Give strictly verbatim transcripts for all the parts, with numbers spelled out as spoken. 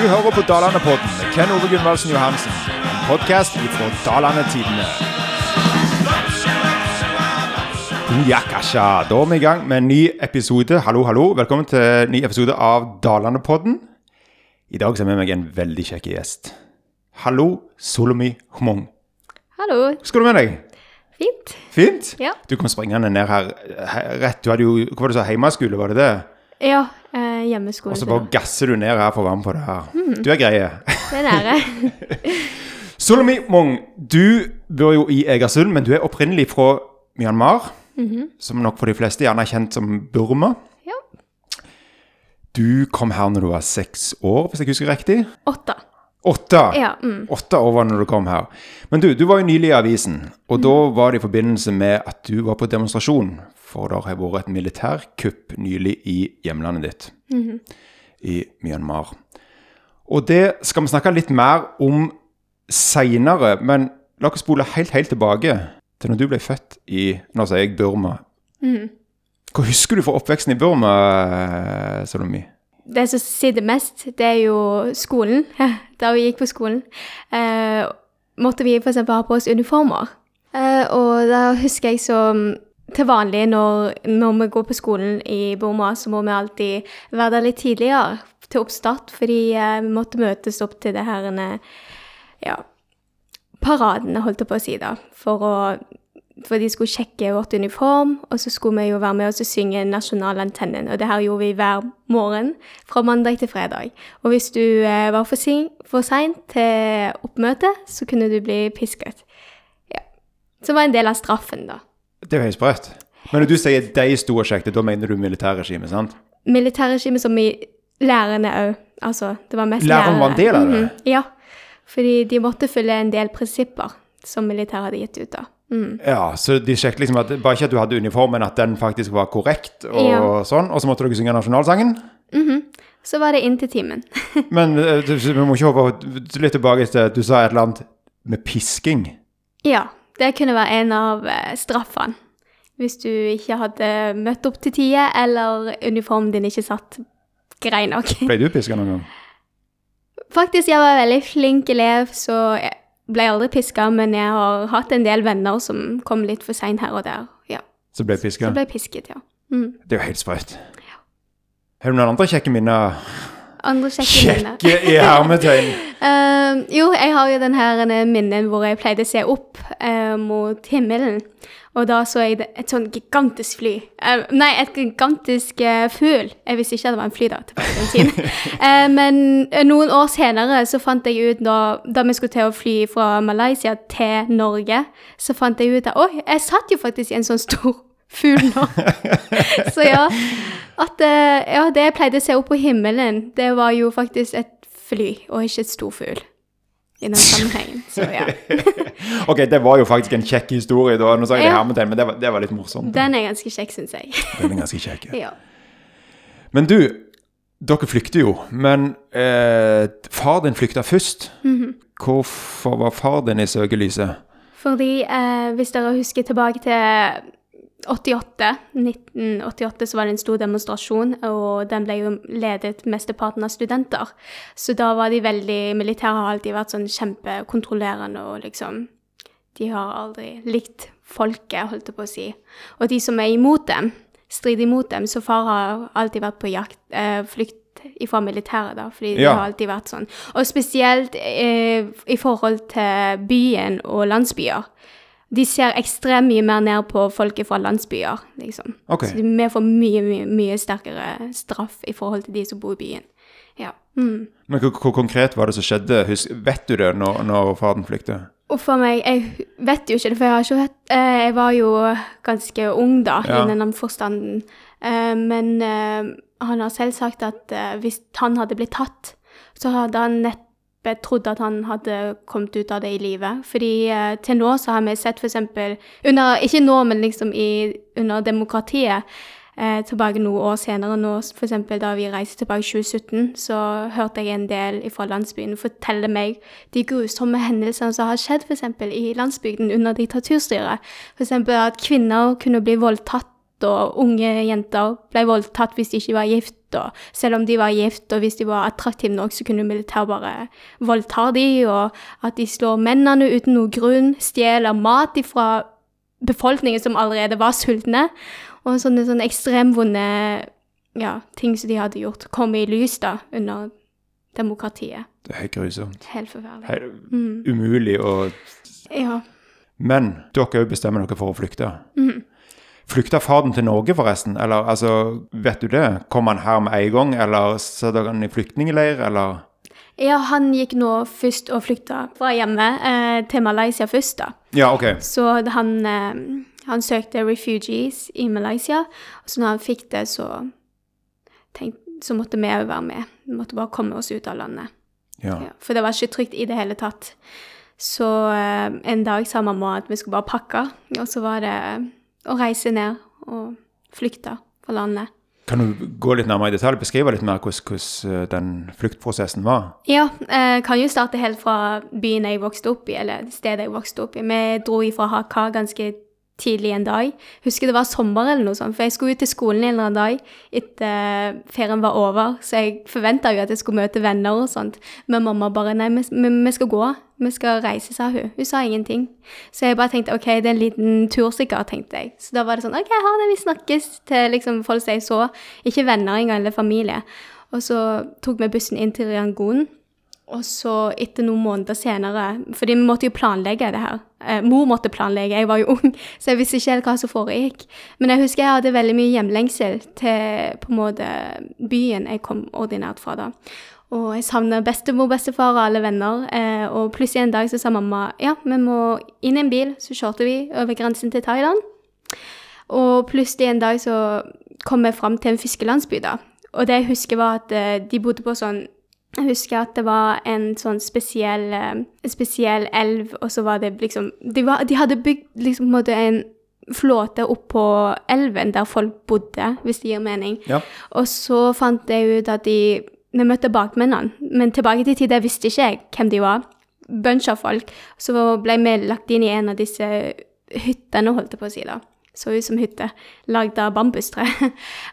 Du hører på Dalarna-podden med Ken Ove Gunnvalsen Johansen, en podcast ifra Dalarna-tidene. Ja, kasha. Da er vi I gang med en ny episode. Hallo, hallo. Velkommen til en ny episode av Dalarna-podden. I dag så er vi med en veldig kjekk gjest. Hallo, Solomi Humong. Hallo. Hva skal du med deg? Fint. Fint? Ja. Du kom springende ned her, her rett. Du hadde jo, hva var det så, heimeskole, var det det? Ja, eh, hjemmeskole. Og så bare gasser du ned her for å være med på det her. Mm. Du er greie. Det er nære. Solomi Humong, du bor jo I Egersund, men du er opprinnelig fra Myanmar, mm-hmm. som nok for de fleste gjerne er kjent som Burma. Ja. Du kom her når du var seks år, hvis jeg husker riktig. Åtta. Åtta? Ja. Mm. Åtta år var når du kom her. Men du, du var jo nylig I avisen, og mm. da var det I forbindelse med at du var på demonstrasjon. For der har vært et militærkupp nylig I hjemlandet ditt, mm-hmm. I Myanmar. Og det skal vi snakke litt mer om senere, men la oss spole helt, helt tilbake til når du ble født I, nå sier jeg, Burma. Mm. Hva husker du fra oppveksten I Burma, Solomi? Det som sitter mest, det er jo skolen, da vi gikk på skolen. Eh, måtte vi for eksempel ha på oss uniformer. Eh, og da husker jeg som... Til vanlig, når, når vi går på skolen I Burma, så må vi alltid være der litt tidligere til oppstart, fordi eh, vi måtte møtes opp til det her, ja, paradene holdt jeg på å si da, for, å, for de skulle sjekke vårt uniform, og så skulle vi jo være med oss og synge nasjonalantennen, og det her gjorde vi hver morgen, fra mandag til fredag. Og hvis du eh, var for, sin, for sent til oppmøtet, så kunne du bli pisket. Ja. Så var en del av straffen da. Det er jo helt sprøtt. Men når du sier de sto og sjekket, da mener du militærregime, sant? Militærregime som I lærerne også. Altså, det var mest lærere. Læreren var en del av det? Mm-hmm. Ja, fordi de måtte følge en del prinsipper som militær hadde gitt ut da. Mm. Ja, så de sjekket liksom at, bare ikke at du hadde uniform, men at den faktisk var korrekt og ja. Sånn, og så måtte dere synge nasjonalsangen? Mhm. Så var det inn til timen. men du, vi må ikke håpe litt tilbake til at du sa et eller annet med pisking. Ja, Det kunne være en av straffene, hvis du ikke hadde møtt opp til tide, eller uniformen din ikke satt grei nok. Ble du pisket noen gang? Faktisk, jeg var en veldig flink elev, så jeg ble aldri pisket, men jeg har hatt en del venner som kom litt for sent her og der. Ja. Så ble pisket? Så ble pisket, ja. Mm. Det er jo helt sprøtt. Ja. Har du noen andre kjekke minner? Andre kjekke minner. Kjekke I hermetøyen. uh, jo, jeg har jo den her minnen hvor jeg pleide å se opp uh, mot himmelen, og da så jeg et sånn gigantisk fly. Uh, nei, et gigantisk uh, fugl. Jeg visste ikke at det var en fly da, tilbake den tiden. uh, men noen år senere så fant jeg ut, da, da vi skulle til å fly fra Malaysia til Norge, så fant jeg ut at, oi, jeg satt jo faktisk I en sånn stor fugl nå. så ja, at, ja, det jeg pleide å se opp på himmelen, det var jo faktisk et fly, og ikke et stor fugl I den sammenhengen, så ja. ok, det var jo faktisk en kjekk historie da, nå sa jeg ja. Det her med den, men det var, det var litt morsomt. Den er ganske kjekk, synes jeg. den er ganske kjekk, ja. ja. Men du, dere flykter jo, men eh, far din flykter først. Mm-hmm. Hvorfor var far din I søkelyset? Fordi, eh, hvis dere husker tilbake til... nitten åttiåtte så var det en stor demonstrasjon, og den ble jo ledet mesteparten av studenter. Så da var de veldig, militære har alltid vært sånn kjempekontrollerende, og liksom, de har aldri likt folket, holdt jeg på å si. Og de som er imot dem, strider imot dem, så far har alltid vært på jakt, eh, flykt fra militæret da, fordi ja. Det har alltid vært sånn. Og spesielt eh, I forhold til byen og landsbyer, De ser ekstremt mye mer ned på folket fra landsbyer, liksom. Okay. Så vi får mye, mye, mye sterkere straff I forhold til de som bor I byen. Ja. Mm. Men hvor konkret var det som skjedde? Husk, vet du det når, når faren flyktet? Og for meg, jeg vet jo ikke det, for jeg har ikke hørt. Jeg var jo ganske ung da, ja. Innen den forstanden. Men han har selv sagt at hvis han hadde blitt tatt, så hadde han nett Jeg trodde at han hadde kommet ut av det I livet. Fordi eh, til nå så har vi sett for eksempel, under, ikke nå, men liksom I, under demokratiet, eh, tilbake noen år senere nå, for eksempel da vi reiste tilbake I tjue sytten, så hørte jeg en del fra landsbyen fortelle meg de grusomme hendelsene som har skjedd for eksempel I landsbygden under diktaturstyret. For eksempel at kvinner kunne bli voldtatt og unge jenter ble voldtatt hvis de ikke var gift, og selv om de var gift og hvis de var attraktive nok, så kunne militær bare voldta de, og at de slår mennene uten noen grunn, stjeler mat fra befolkningen som allerede var sultne, og sånne, sånne ekstremvonde ja, ting som de hadde gjort, kom I lys da, under demokratiet. Det er helt grusomt. Helt forferdelig. Helt mm. umulig å... Ja. Men dere bestemmer dere for å flykte. Mhm. Flykta faren til Norge forresten? Eller, altså, vet du det? Kom han her med en gang, eller satt han I flyktningeleir, eller? Ja, han gikk nå først og flykta fra hjemme eh, til Malaysia først da. Ja, ok. Så han, eh, han søkte refugees I Malaysia, og så når han fikk det, så, tenkte, så måtte vi jo være med. Vi måtte bare komme oss ut av landet. Ja. Ja, for det var ikke trygt I det hele tatt. Så eh, en dag sa mamma at vi skulle bare pakke, og så var det... og reise ned og flykte fra landet. Kan du gå litt nærmere I detalj, beskrive litt mer hvordan den flyktprosessen var? Ja, jeg kan jo starte helt fra byen jeg vokste opp I, eller stedet jeg vokste opp I. Vi dro ifra Haka ganske tidlig en dag. Husker det var sommer eller noe sånt, for jeg skulle ut til skolen en eller annen dag etter ferien var over, så jeg forventet jo at jeg skulle møte venner og sånt. Men mamma bare, nei, vi skal gå, vi skal reise, sa hun. Hun sa ingenting. Så jeg bare tenkte, ok, det er en liten tur sikkert, tenkte jeg. Så da var det sånn, ok, ha det, vi snakkes til liksom, folk som jeg så, ikke venner engang, eller familie. Og så tok vi bussen inn til Rangoon, og så etter noen måneder senere, fordi vi måtte jo planlegge det her. Eh, mor måtte planlegge, jeg var jo ung, så jeg visste ikke helt hva som foregikk. Men jeg husker jeg hadde veldig mye hjemlengsel til på en måte byen jeg kom ordinært fra da. Og jeg savnet bestemor, bestefar og alle venner, eh, og plutselig en dag så sa mamma, ja, vi må inn I en bil, så kjørte vi over grensen til Thailand. Og plutselig en dag så kom vi frem til en fiskelandsby da. Og det jeg husker var at eh, de bodde på sånn, jeg husker at det var en sånn spesiell, eh, spesiell elv, og så var det liksom, de, var, de hadde bygd liksom en flåte opp på elven der folk bodde, hvis det gir mening. Ja. Og så fant jeg ut at de, vi møtte bakmennene, men tilbake til tid, jeg visste ikke jeg hvem de var, bunch av folk, så ble vi lagt inn I en av disse hyttene, holdt jeg på å si da. Så ut som hytte, lagd av bambustre.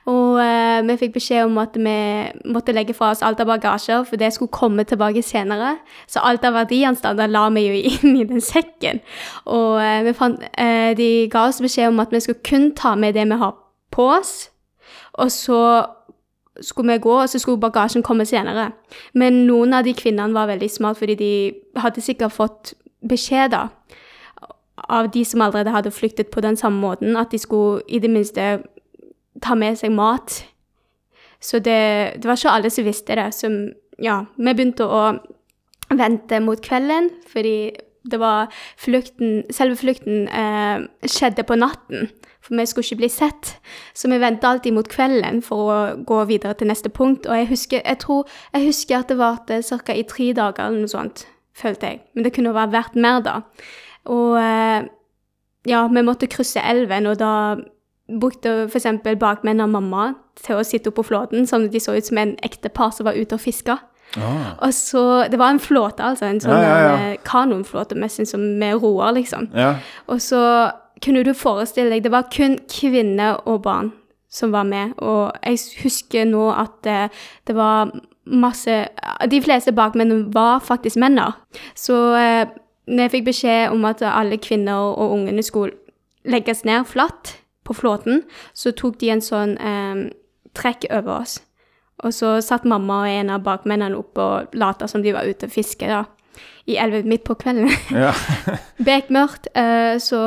og eh, vi fikk beskjed om at vi måtte legge fra oss alt av bagasjer, for det skulle komme tilbake senere. Så alt av verdianstander la vi jo inn I den sekken. Og eh, vi fant, eh, de ga oss beskjed om at vi skulle kun ta med det vi har på oss, og så skulle vi gå, og så skulle bagasjen komme senere. Men noen av de kvinnene var veldig smart, fordi de hadde sikkert fått beskjed da, av de som allerede hadde flyktet på den samme måten, at de skulle I det minste ta med seg mat. Så det, det var ikke alle som visste det. Så, ja, vi begynte å vente mot kvelden, fordi det var flukten, selve flukten eh, skjedde på natten, for vi skulle ikke bli sett. Så vi ventet alltid mot kvelden for å gå videre til neste punkt, og jeg husker, jeg tror, jeg husker at det var det cirka I tre dager eller noe sånt, følte jeg. Men det kunne være vært mer da. Og ja, vi måtte krysse elven, og da brukte for eksempel bakmenn av mamma til å sitte opp på flåten, sånn at de så ut som en ekte par som var ute og fisket. Ah. Og så, det var en flåte altså, en sånn ja, ja, ja. kanonflåte, mest som med roer liksom. Ja. Og så kunne du forestille deg, det var kun kvinner og barn som var med, og jeg husker nå at det, det var masse, de fleste bakmennene var faktisk menner, så... Eh, Når jeg fikk beskjed om at alle kvinner og ungene skulle legges ned flatt på flåten, så tok de en sånn eh, trekk over oss. Og så satt mamma og en av bakmennene opp og lata som de var ute og fiske da, I elven midt på kvelden. Ja. Bekmørkt, eh, så,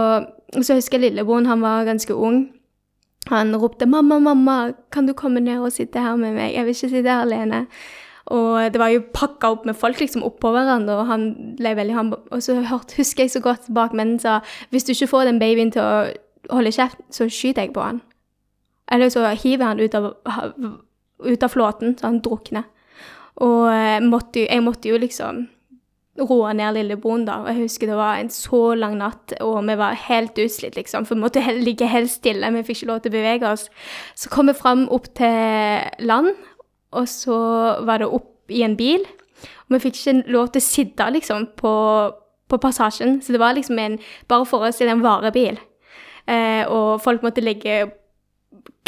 så husker jeg lillebroren, han var ganske ung. Han ropte, mamma, mamma, kan du komme ned og sitte her med meg? Jeg vil ikke sitte her alene. Og det var jo pakket opp med folk liksom oppå hverandre, og han ble veldig ham. Og så hørte, husker jeg så godt bakmennen sa, hvis du ikke får den babyen til å holde kjeft, så skyter jeg på han. Eller så hiver han ut av, ut av flåten, så han drukner. Og måtte, jeg måtte jo liksom roe ned lillebroren da, og jeg husker det var en så lang natt, og vi var helt utslitt liksom, for vi måtte ligge helt stille, vi fikk ikke lov til å bevege oss. Så kom vi frem opp til land, og så var det opp I en bil, og vi fikk ikke lov til å sitte liksom, på, på passasjen, så det var liksom en, bare for oss I en varebil, eh, og folk måtte legge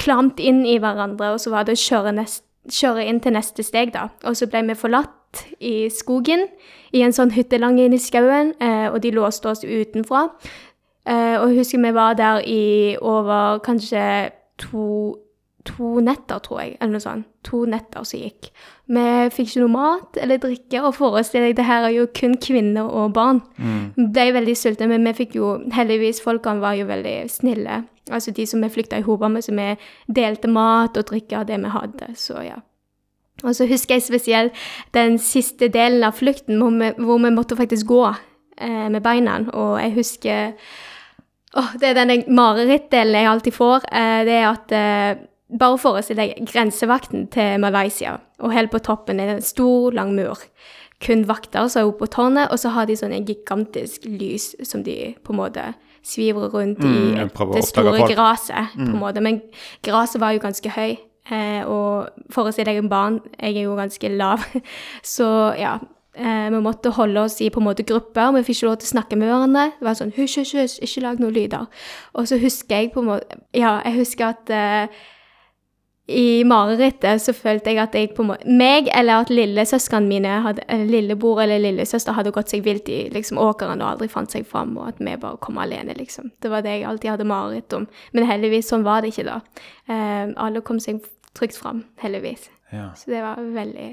klamt in I hverandre, og så var det å kjøre, nest, kjøre inn til neste steg da. Og så ble vi forlatt I skogen, I en sånn hyttelange inn I skauen, eh, og de låste oss utenfra. Eh, og husker vi var der I over kanskje to, to netter, tror jeg, eller noe sånt. To netter som gikk. Vi fikk ikke noe mat eller drikke, og forestille deg, det her er jo kun kvinner og barn. Vi ble veldig sultne, men vi fikk jo, heldigvis, folkene var jo veldig snille. Altså de som vi flyktet I hodet med, så vi delte mat og drikke av det vi hadde, så ja. Og så husker jeg spesielt den siste delen av flykten, hvor vi, hvor vi måtte faktisk gå eh, med beina, og jeg husker, åh, det er den marerittdelen jeg alltid får, eh, det er at, eh, bare forestille deg grensevakten til Malaysia, og helt på toppen er det en stor, lang mur. Kun vakter som er oppe på tårnet, og så har de sånn en gigantisk lys, som de på en måte sviver rundt I mm, det store graset på en måte, men graset var jo ganske høy eh, og for å si deg en barn, jeg er jo ganske lav så ja eh, vi måtte holde oss I på en måte grupper vi fikk ikke lov til å snakke med hverandre det var sånn husj, husj, husj, ikke lag noen lyder og så husker jeg på en måte ja, jeg husker at eh, I marerittet så følte jeg at jeg på må- meg eller at lillesøskene mine hadde, eller lillebror eller lillesøster hadde gått seg vilt I liksom, åkeren og aldri fant seg fram og at vi bare kom alene liksom. Det var det jeg alltid hadde mareritt om men heldigvis sånn var det ikke da eh, alle kom seg trygt fram heldigvis ja. Så det var veldig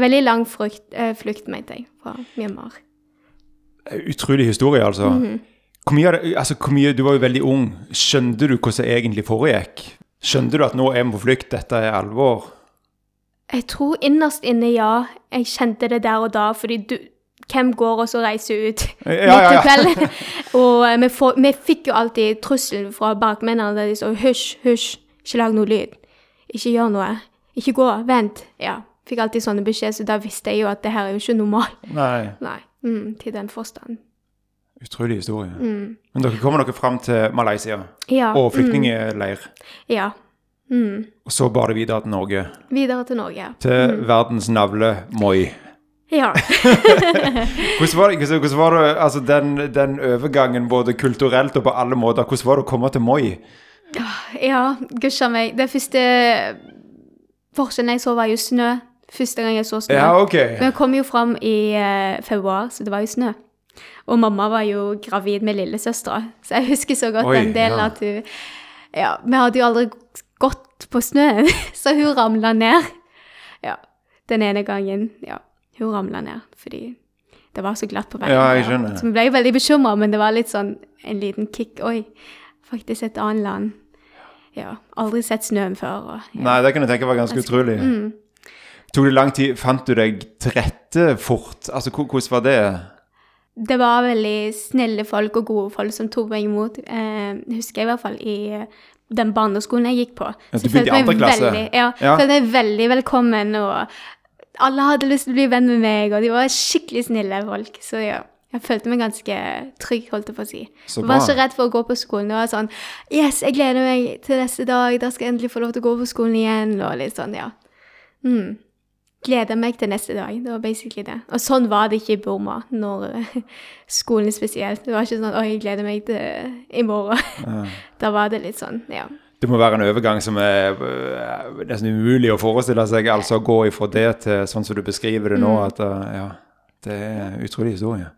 veldig lang frukt, eh, flukt mente jeg fra Myanmar Utrolig historie altså mm-hmm. Kom jeg, altså, kom jeg, du var jo veldig ung skjønte du hvordan det egentlig foregikk? Skjønte du at nå er vi på flykt, dette er alvor? Jeg tror innerst inne ja, jeg kjente det der og da, fordi du, hvem går og så reiser ut ja, ja, ja. og vi, får, vi fikk jo alltid trusselen fra bakmennene, der de så husj, husj, ikke lag noe lyd, ikke gjør noe, ikke gå, vent, ja, fikk alltid sånne beskjed, så da visste jeg jo at det her er jo ikke normal. Nei. Nei, mm, til den forstanden. Utrolig historie. Mm. Men dere kommer dere frem til Malaysia ja. Og flyktingleir. Mm. Ja. Mm. Og så bare videre til Norge. Videre til Norge, ja. Til mm. verdens navle, Moi. Ja. hvordan var det, hvordan var det altså den, den overgangen, både kulturelt og på alle måter, hvordan var det å komme til Moi? Ja, gudskjønner meg. Det første forskjellen jeg så var jo snø. Første gang jeg så snø. Ja, ok. Men jeg kom jo frem I uh, februar, så det var jo snø. Og mamma var jo gravid med lillesøstra, så jeg husker så godt Oi, den delen ja. At hun, ja, vi hadde jo aldri gått på snøen, så hun ramlet ned. Ja, den ene gangen, ja, hun ramlet ned, fordi det var så glatt på veien. Ja, jeg skjønner. Så vi ble jo veldig bekymret, men det var litt sånn en liten kick, oi, faktisk et annet land. Ja, aldri sett snøen før. Og, ja. Nei, det kan jeg tenke var ganske jeg, utrolig. Mm. Tog det lang tid, fant du deg til rette fort? Altså, hvordan var det? Det var veldig snille folk og gode folk som tog meg imot. Eh, husker jeg I hvert fall I den barneskolen jeg gikk på. Ja, du fikk I andre klasse. Veldig, ja, ja. Følte meg veldig velkommen, og alle hadde lyst til å bli venn med meg, og de var skikkelig snille folk, så ja. Jeg følte meg ganske trygg, holdt jeg på å si. Så bra. Var så redd for å gå på skolen, og var sånn, yes, jeg gleder meg til neste dag, da skal jeg endelig få lov til å gå på skolen igjen, og litt sånn, ja. Mm. Gleder meg til neste dag, det var basically det. Og sånn var det ikke I Burma, når skolen spesielt. Det var ikke sånn, oi, jeg gleder meg til I morgen. Ja. Da var det litt sånn, ja. Det må være en overgang som er nesten umulig å forestille seg, altså gå ifra det til sånn som du beskriver det nå, mm. at ja, det er utrolig historie.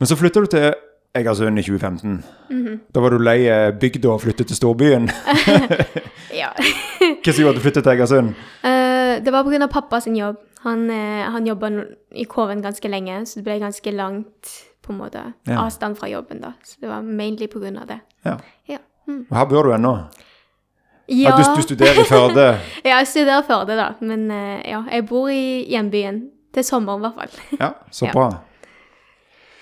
Men så flytter du til Egersund I tjue femten. Mm-hmm. Da var du lei bygda og flyttet til storbyen. ja. Hva som gjorde du flyttet til Egersund? Uh, Det var på grunn av pappa sin jobb. Han, eh, han jobbet I Koven ganske lenge, så det ble ganske langt på en måte ja. Avstand fra jobben da. Så det var mainly på grunn av det. Ja. ja. Mm. Og her bor du ennå? Ja. At du, du studerer I Førde? ja, jeg studerer I Førde da, men eh, ja, jeg bor I hjembyen, til sommeren I hvert fall. ja, så ja. Bra.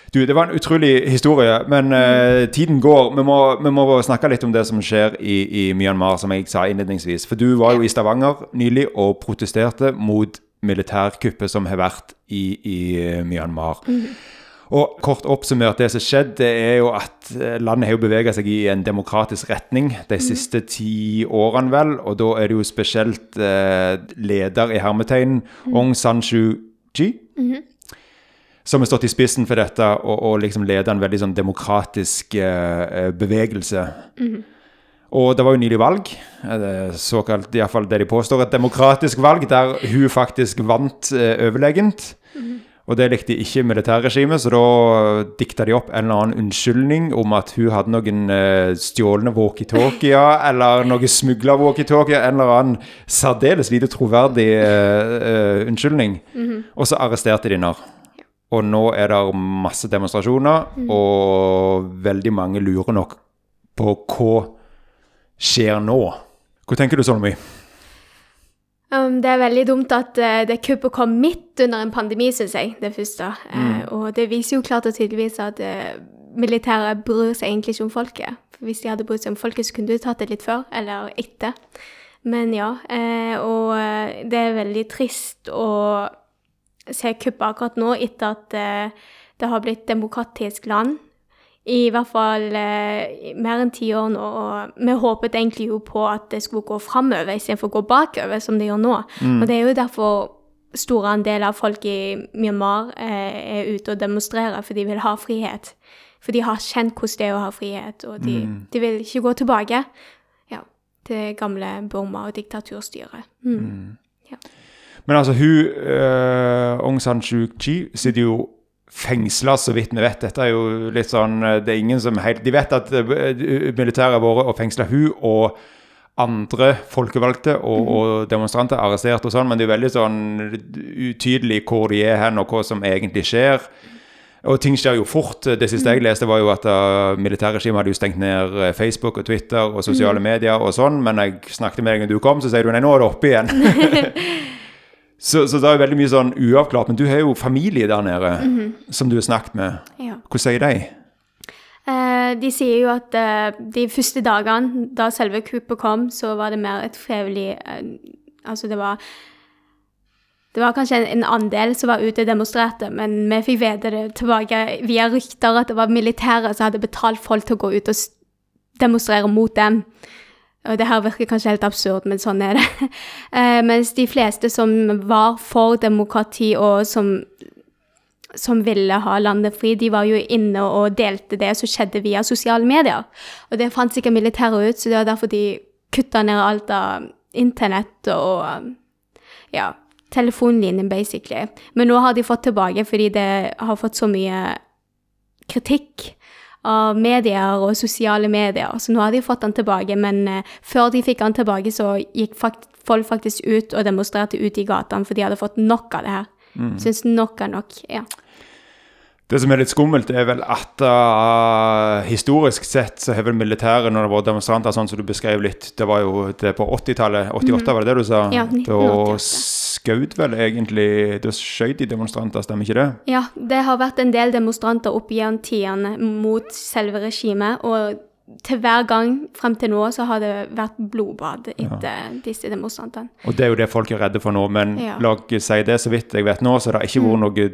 Du, det var en utrolig historie, men eh, tiden går. Vi må, vi må snakke litt om det som skjer I, I Myanmar, som jeg sa innledningsvis. For du var jo I Stavanger nylig og protesterte mot militærkuppet som har vært I, I Myanmar. Mm. Og kort oppsummert det som skjedde, det er jo at landet har jo beveget seg I en demokratisk retning de siste ti årene vel, og da er det jo spesielt eh, leder I hermetegn, mm. Aung San Suu Kyi, mm-hmm. som har stått I spissen for dette, og, og liksom leder en veldig sånn demokratisk eh, bevegelse. Mm. Och det var ju nylig valg, så kallt I alla fall där de påstår ett demokratiskt valg där hon faktiskt vant eh, överlägent. Mm. Och det likte inte militärregimen så då diktade de upp en eller annan undskyldning om att hon hade någon eh, stjålna walkie-talkie eller någon smuggla walkie-talkie eller annan särdeles lite trovärdig eh, undskyldning. Mm. Och så arresterade de henne. Och nu är det massa demonstrationer mm. och väldigt många lurer nog på vad sker nå. Hur tänker du Solomi? Um, det är väldigt dumt att uh, det kuppet kom mitt under en pandemi synes jag, det första. Mm. Uh, och det visar ju klart och tydligt att uh, militära bryr sig egentligen om folket. För visst de hade brytt sig om folket så kunde de ta det lite för eller inte. Men ja, uh, och det är väldigt trist att se kuppet akkurat nu efter att uh, det har blivit demokratiskt land. I hvert fall eh, mer enn ti år nå, og vi håpet egentlig jo på at det skulle gå fremover I stedet for å gå bakover som det gjør nå. Mm. Og det er jo derfor store andeler av folk I Myanmar eh, er ute og demonstrerer, for de vil ha frihet. For de har kjent hvordan det er å ha frihet, og de, mm. de vil ikke gå tilbake ja, til gamle Burma og diktaturstyret. Mm. Mm. Ja. Men altså, hun, uh, Aung San Suu Kyi, sitter jo fängslas så vitt vi vet detta är ju lite sån det är ingen som helt de vet att militära var och fängsla hu och andra folkevalgte och mm. demonstranter arresterat och sånt men det är väldigt sån otydligt hur det är här och vad som egentligen sker. Och ting sker ju fort. Det sista jag läste var ju att uh, militärregimen hade ju stängt ner Facebook och Twitter och sociala mm. medier och sånt men jag snackade med dig när du kom så säger du nej nu är det uppe igen. Så, så det er veldig mye sånn uavklart, men du har jo familie der nede, mm-hmm. som du har snakket med. Ja. Hva sier de? Eh, de sier jo at eh, de første dagene, da selve kuppet kom, så var det mer et frivillig... Eh, altså det var... Det var kanskje en, en andel som var ute og demonstrerte, men vi fikk vite det tilbake via rykter at det var militære som hadde betalt folk til å gå ut og demonstrere mot dem. Och det här verkar kanske helt absurd men sån är det. Eh, men de flesta som var för demokrati och som som ville ha landet fri, de var ju inne och delte det så skedde via sociala medier. Och det fanns inte militär ut så det var därför de kuttade ner allt av internet och ja, telefonlinjen basically. Men nu har de fått tillbaka för det har fått så mycket kritik. Av medier och sociala medier så nu har de fått den tillbaka men för de fick den tillbaka så gick fakt- folk faktiskt ut och demonstrerade ut I gatan för de hade fått nog av det här. Mm. Syns nog nog ja. Det som är lite skummelt är väl att uh, historiskt sett så har väl militären när det var demonstranter sånt som du beskrev lite det var ju det på åttiotalet åttioåtta mm. var det det du sa ja, då sköt väl egentligen då sköt de demonstranter stämmer inte det? Ja, det har varit en del demonstranter upp igen tiden mot själva regimen och till varje gång fram till nu så har det varit blodbad inte dessa demonstranter. Och det är ju det folk är rädda för nu men ja. Lag säger det så vitt jag vet nu så det har inte varit mm. något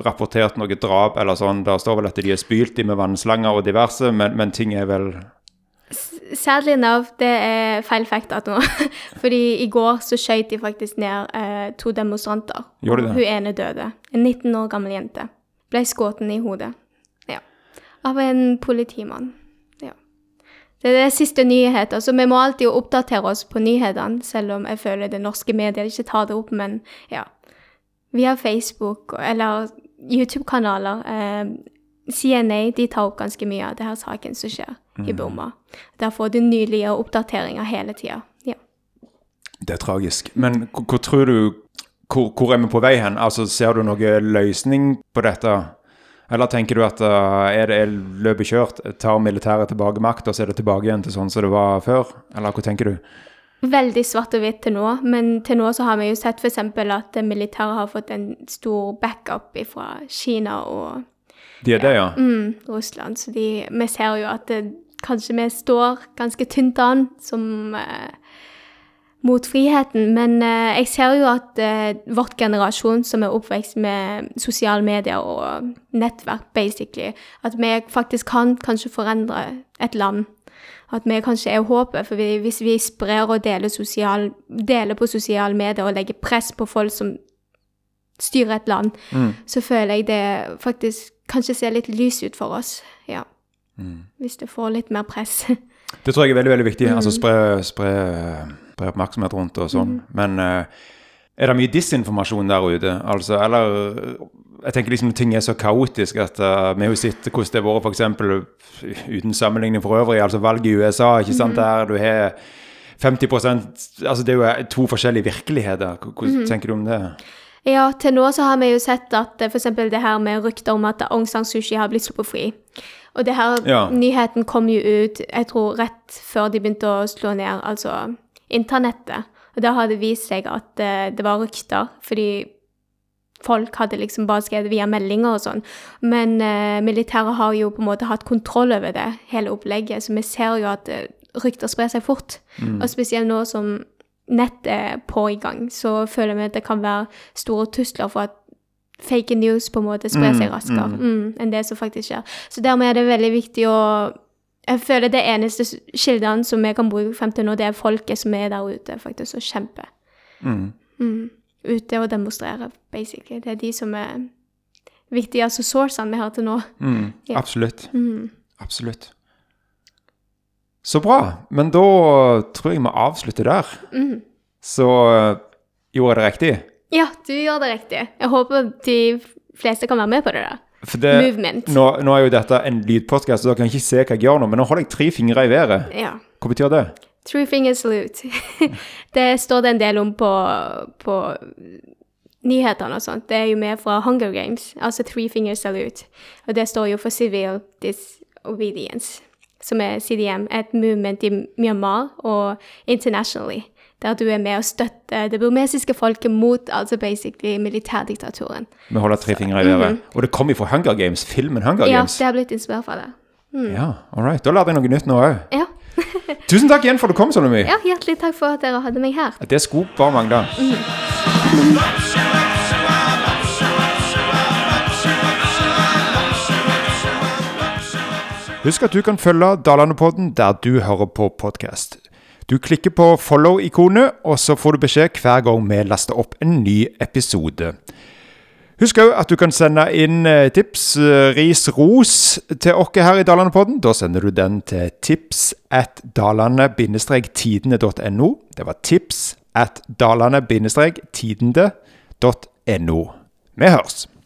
rapporterat något drab eller sånt där står väl att de är spylt I med vannslanger och diverse men men ting är väl sadly enough det är fel fakta då för igår så sköt de faktiskt ner eh, två demonstranter. Hur en är döde. En nitton år gammal jente blev skjuten I hodet. Ja. Av en politiman. Ja. Det är det sista nyheten så vi må alltid uppdatera oss på nyheterna, även om jag följer det norska medier inte tar det upp men ja. Via Facebook eller Youtube-kanaler. Eh, C N A, de tar upp ganska mycket av det här saken som sker mm. I Burma. Där får du nyliga uppdateringar hela tiden. Ja. Det är tragiskt. Men hur tror du, hur är man på väg hen? Alltså ser du någon lösning på detta? Eller tänker du att uh, är det löpet kört? Tar militäret tillbaka makt och ser det tillbaka igen till sånt som det var förr? Eller hur tänker du? Väldigt svart och vitt till nu, men till nu så har man ju sett för exempel att militären har fått en stor backup ifrån Kina och det är det ja. Mm, Ryssland så det vi ser ju att det kanske mer står ganska tunt an som eh, mot friheten, men eh, jag ser ju att eh, vårt generation som är uppväxt med sociala medier och nätverk basically att vi faktiskt kan kanske förändra ett land. Att vi kanske är hoppet för vi hvis vi sprer och delar social delar på sociala medier och lägger press på folk som styr ett land mm. så känner jag det faktiskt kanske ser lite lys ut för oss. Ja. Mm. Visst det får lite mer press. Det tror jag är väldigt, väldigt viktigt. Mm. Alltså sprä, sprä, sprä uppmärksamhet runt och sånt. Mm. Men uh, är det mycket disinformation där ute? Alltså, eller... Jag tänker liksom ting är så kaotiskt att uh, med hur sitter hur det var för exempel utan sammanligning för övriga alltså valg I USA, inte sant där du har femtio procent alltså det är ju två olika verkligheter. Hur mm. tänker du om det? Ja, till nu så har man ju sett att för exempel det här med rykte om att Aung San Suu Kyi har blivit släppt fri. Och det här ja. Nyheten kom ju ut, jag tror rätt för de började slå ner alltså internetet. Och där hade visat sig att uh, det var rykter för de folk hade liksom bara skrivit via meldinger och sånt. Men eh, militären har ju på en måte haft kontroll över det hela upplägget. Så vi ser ju att eh, rykter spred sig fort. Mm. Och speciellt nu som nett är på igång så följer vi att det kan vara stora tusslar för att fake news på en måte spred sig mm. raskare mm. Mm, än det som faktiskt sker. Så därmed är det väldigt viktigt att jag följer det enaste kilden som jag kan bo I femton år det är folket som är där ute faktiskt och kämpar. Mm. Mm. Ute och demonstrera basically. Det är de som är viktiga så sourcen vi har till nu. Mm, yeah. Absolut. Mm. Absolut. Så bra. Men då tror jag vi avslutar där. Mm. Så gjorde det riktigt? Ja, du gör det riktigt. Jag hoppas att de flesta kan vara med på det där. För det, movement. Nu, nu är ju detta en lydpodcast så jag kan inte se vad jag gör nu, men nu har jag tre fingrar I väret. Ja. Vad betyder det? Three fingers salute. Det står det en del om på, på nyheterna och sånt. Det är ju med från Hunger Games. Alltså three fingers salute. Och det står ju för civil disobedience. Som är C D M. Ett movement I Myanmar och internationally. Där du är med och stöttar det burmesiska folket mot alltså basically militärdiktaturen. Men hålla tre fingrar I det. Mm. Och det kommer ju från Hunger Games. Filmen Hunger ja, Games. Ja, det har blivit inspirerat för det. Mm. Ja, all right. Då lärde jag något nytt nu också. Ja. Tusen tack igen för att du kom, Solomi. Ja, hjärtligt tack för att du hade mig här. Det är skop var många. Mm. Husk att du kan följa Dalarna-podden där du hör på podcast. Du klickar på follow-ikonet och så får du besked hver gång vi lastar upp en ny episode. Husk også at du kan sende inn tips, ris, ros til dere her I Dalarna-podden. Da sender du den til tips at dalarna tidene punktum no. Det var tips at dalarna tidene punktum no. Vi høres!